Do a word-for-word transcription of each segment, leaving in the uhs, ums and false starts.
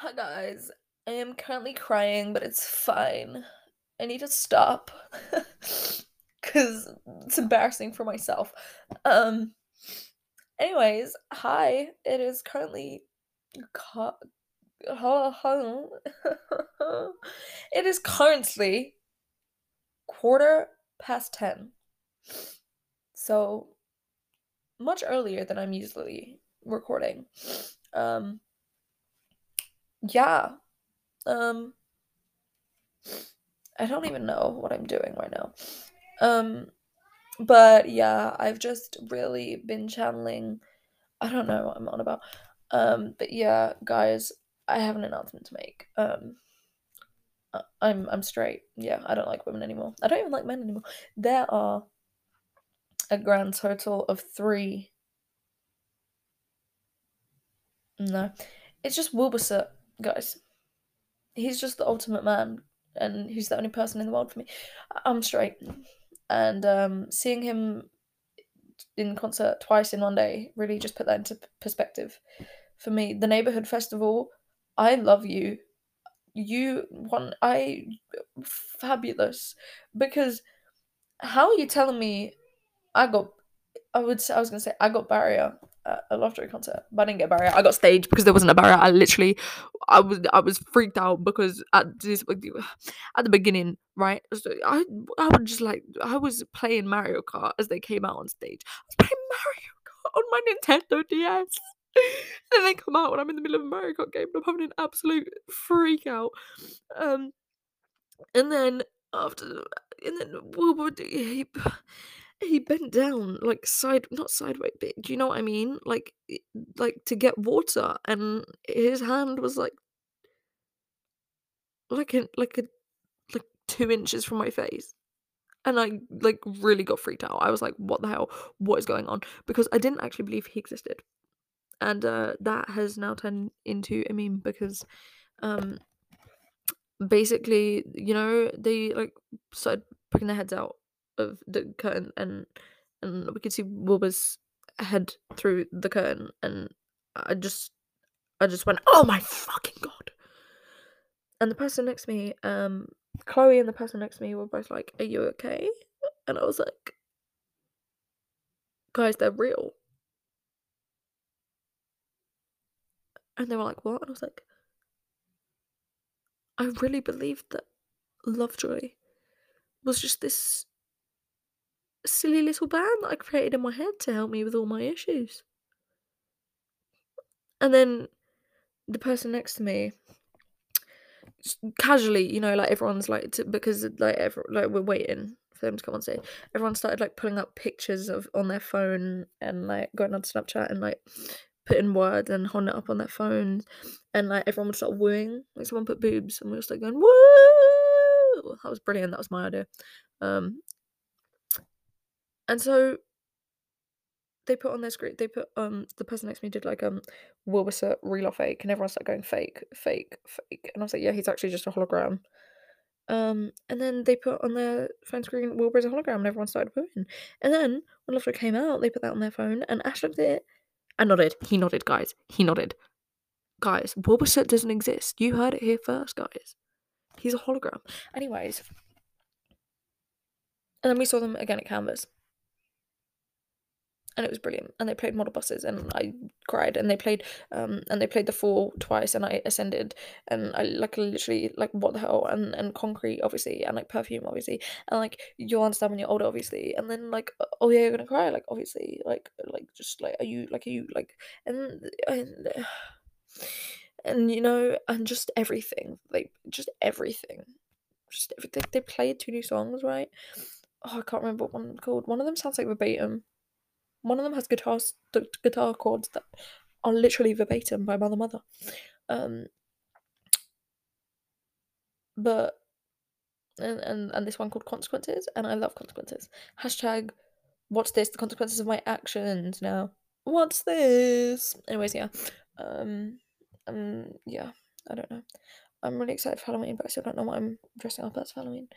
Hi guys, I am currently crying, but it's fine. I need to stop because it's embarrassing for myself. Um. Anyways, hi. It is currently. It is currently quarter past ten. So much earlier than I'm usually recording. Um. Yeah. Um. I don't even know what I'm doing right now. Um, but yeah, I've just really been channeling. I don't know what I'm on about. Um, but yeah, guys, I have an announcement to make. Um, I'm I'm straight. Yeah, I don't like women anymore. I don't even like men anymore. There are a grand total of three. No, it's just Wilbur, guys. He's just the ultimate man. And he's the only person in the world for me. I'm straight. And um, seeing him in concert twice in one day really just put that into perspective for me. The Neighborhood Festival, I love you. You want, I, fabulous. Because how are you telling me I got, I would say, I was going to say I got barrier at a Lovejoy concert, but I didn't get barrier. I got staged because there wasn't a barrier. I literally, I was, I was freaked out because at this, at the beginning, right? So I, I was just like, I was playing Mario Kart as they came out on stage. I was playing Mario Kart on my Nintendo D S. And they come out when I'm in the middle of a Mario Kart game, and I'm having an absolute freak out. Um, and then after, and then Wilbur, he, he bent down, like, side, not sideways, but do you know what I mean? Like, like, to get water, and his hand was, like, like, a, like, a, like, two inches from my face, and I, like, really got freaked out. I was like, what the hell, what is going on? Because I didn't actually believe he existed, and, uh, that has now turned into a meme, because, um, basically, you know, they, like, started poking their heads out of the curtain, and and we could see Wilbur's head through the curtain, and I just I just went, oh my fucking god. And the person next to me, um Chloe and the person next to me were both like, are you okay? And I was like, guys, they're real. And they were like, what? And I was like, I really believed that Lovejoy was just this silly little band that I created in my head to help me with all my issues. And then the person next to me, casually, you know, like, everyone's like, to, because like every, like we're waiting for them to come on stage, everyone started like pulling up pictures of on their phone and like going on Snapchat and like putting words and holding it up on their phones, and like everyone would start wooing. Like, someone put boobs and we were just like going woo. That was brilliant. That was my idea. Um, And so they put on their screen, they put, um, the person next to me did like, um, Wilbur, real or fake, and everyone started going fake, fake, fake. And I was like, yeah, he's actually just a hologram. Um, and then they put on their phone screen, Wilbur's a hologram, and everyone started wooing. And then when Lovejoy came out, they put that on their phone, and Ash looked at it and nodded. He nodded, guys. He nodded. Guys, Wilbur doesn't exist. You heard it here first, guys. He's a hologram. Anyways. And then we saw them again at Canvas. And it was brilliant. And they played Model Buses, and I cried. And they played, um, and they played The Fall twice, and I ascended, and I like literally like what the hell, and and Concrete obviously, and like Perfume obviously, and like You'll Understand When You're Older obviously, and then like Oh Yeah You're Gonna Cry, like obviously, like like just like are you like are you like and and, and you know, and just everything like just everything, just everything. They played two new songs, right? Oh, I can't remember what one called. One of them sounds like verbatim. One of them has guitar st- guitar chords that are literally verbatim by Mother Mother. Um, but, and, and, and this one called Consequences, and I love Consequences. Hashtag, what's this? The consequences of my actions now. What's this? Anyways, yeah. Um, um, yeah, I don't know. I'm really excited for Halloween, but I still don't know what I'm dressing up as for Halloween.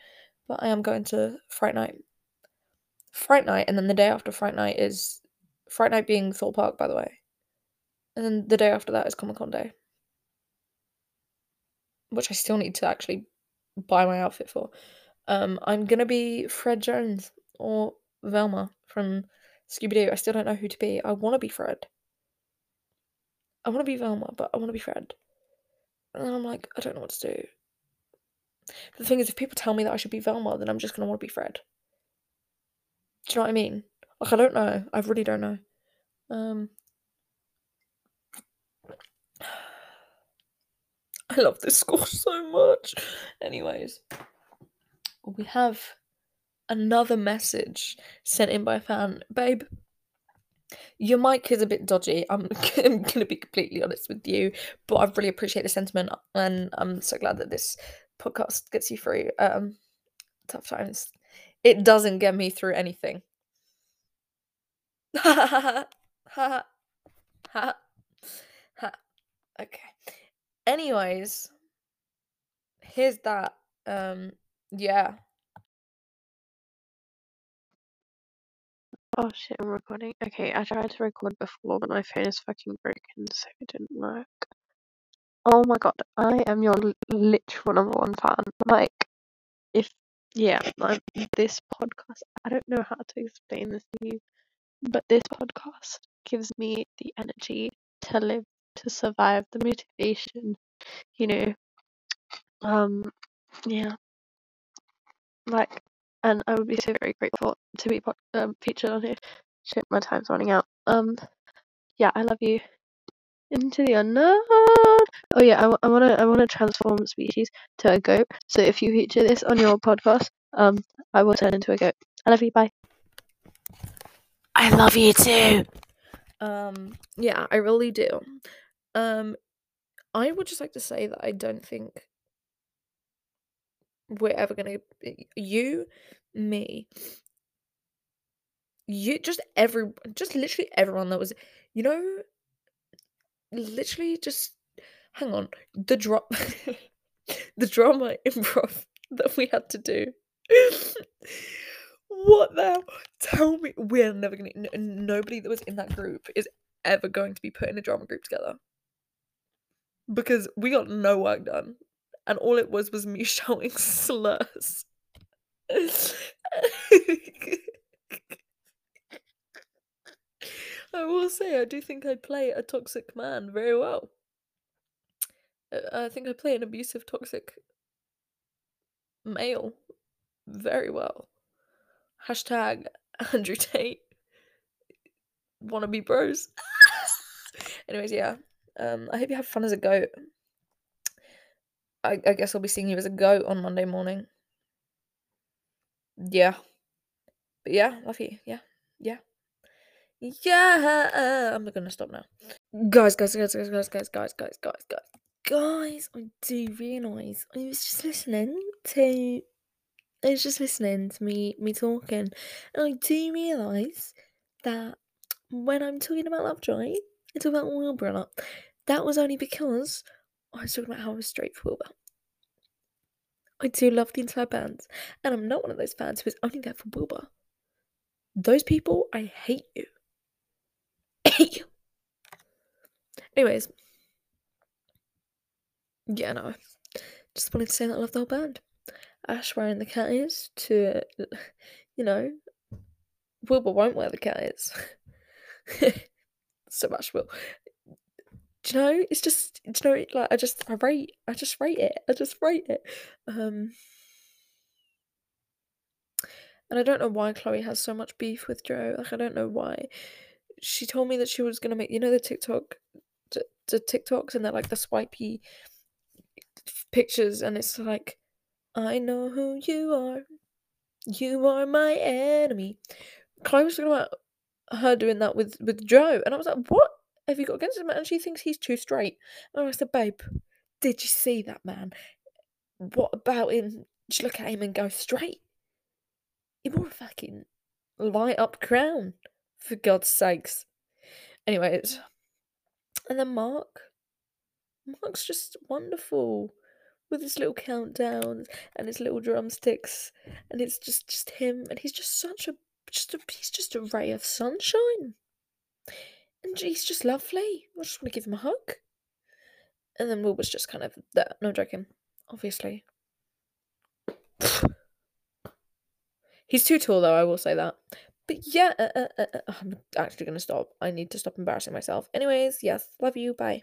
But I am going to Fright Night. Fright Night, and then the day after Fright Night is Fright Night being Thor Park, by the way, and then the day after that is Comic-Con day. which I still need to actually buy my outfit for, um, I'm gonna be Fred Jones or Velma from Scooby-Doo. I still don't know who to be. I want to be Fred. I want to be Velma, but I want to be Fred. And I'm like, I don't know what to do. The thing is, if people tell me that I should be Velma, then I'm just gonna want to be Fred. Do you know what I mean? Like, I don't know. I really don't know. Um... I love this school so much. Anyways, we have another message sent in by a fan. Babe, your mic is a bit dodgy. I'm, I'm gonna be completely honest with you, but I really appreciate the sentiment, and I'm so glad that this podcast gets you through um, tough times. It doesn't get me through anything. Ha ha ha ha ha. Okay. Anyways, here's that. Um, yeah. Oh shit, I'm recording. Okay, I tried to record before, but my phone is fucking broken, so it didn't work. Oh my god, I am your l- literal number one fan. Like, if, yeah, I'm, this podcast, I don't know how to explain this to you, but this podcast gives me the energy to live, to survive, the motivation, you know, um, yeah, like, and I would be so very grateful to be po- um, featured on here. Shit, my time's running out. Um, yeah, I love you. Into the unknown. Oh yeah, I, I wanna, I wanna transform species to a goat. So if you feature this on your podcast, um, I will turn into a goat. I love you. Bye. I love you too. Um, yeah, I really do. Um, I would just like to say that I don't think we're ever gonna, you, me, you, just every, just literally everyone that was, you know, literally just, hang on, the drop, the drama improv that we had to do. What now? Tell me, we're never gonna, n- nobody that was in that group is ever going to be put in a drama group together. Because we got no work done. And all it was was me shouting slurs. I will say, I do think I play a toxic man very well. I think I play an abusive, toxic male very well. Hashtag Andrew Tate. Wannabe bros. Anyways, yeah. Um, I hope you have fun as a goat. I, I guess I'll be seeing you as a goat on Monday morning. Yeah. But yeah, love you. Yeah. Yeah. Yeah. I'm gonna stop now. Guys, guys, guys, guys, guys, guys, guys, guys, guys, guys. Guys, I do realise I was just listening to... I was just listening to me me talking, and I do realise that when I'm talking about Lovejoy, I talk about Wilbur a lot. That was only because I was talking about how I was straight for Wilbur. I do love the entire band, and I'm not one of those fans who is only there for Wilbur. Those people, I hate you. I hate you. Anyways. Yeah, no. Just wanted to say that I love the whole band. Ash wearing the cat ears to, you know, Wilbur won't wear the cat ears. So much Will. Do you know? It's just, do you know, like, I just, I rate, I just rate it. I just rate it. Um, and I don't know why Chloe has so much beef with Joe. Like, I don't know why. She told me that she was going to make, you know, the TikTok, the, the TikToks, and they're like the swipey pictures, and it's like, I know who you are. You are my enemy. Chloe was talking about her doing that with, with Joe. And I was like, what have you got against him? And she thinks he's too straight. And I said, babe, did you see that man? What about him? Just look at him and go straight. He wore a fucking light up crown. For God's sakes. Anyways. And then Mark. Mark's just wonderful. With his little countdowns and his little drumsticks, and it's just, just him, and he's just such a just a he's just a ray of sunshine, and he's just lovely. I just want to give him a hug. And then Wilbur's just kind of there. No, I'm joking. obviously. He's too tall, though, I will say that. But yeah, uh, uh, uh, I'm actually going to stop. I need to stop embarrassing myself. Anyways, yes, love you, bye.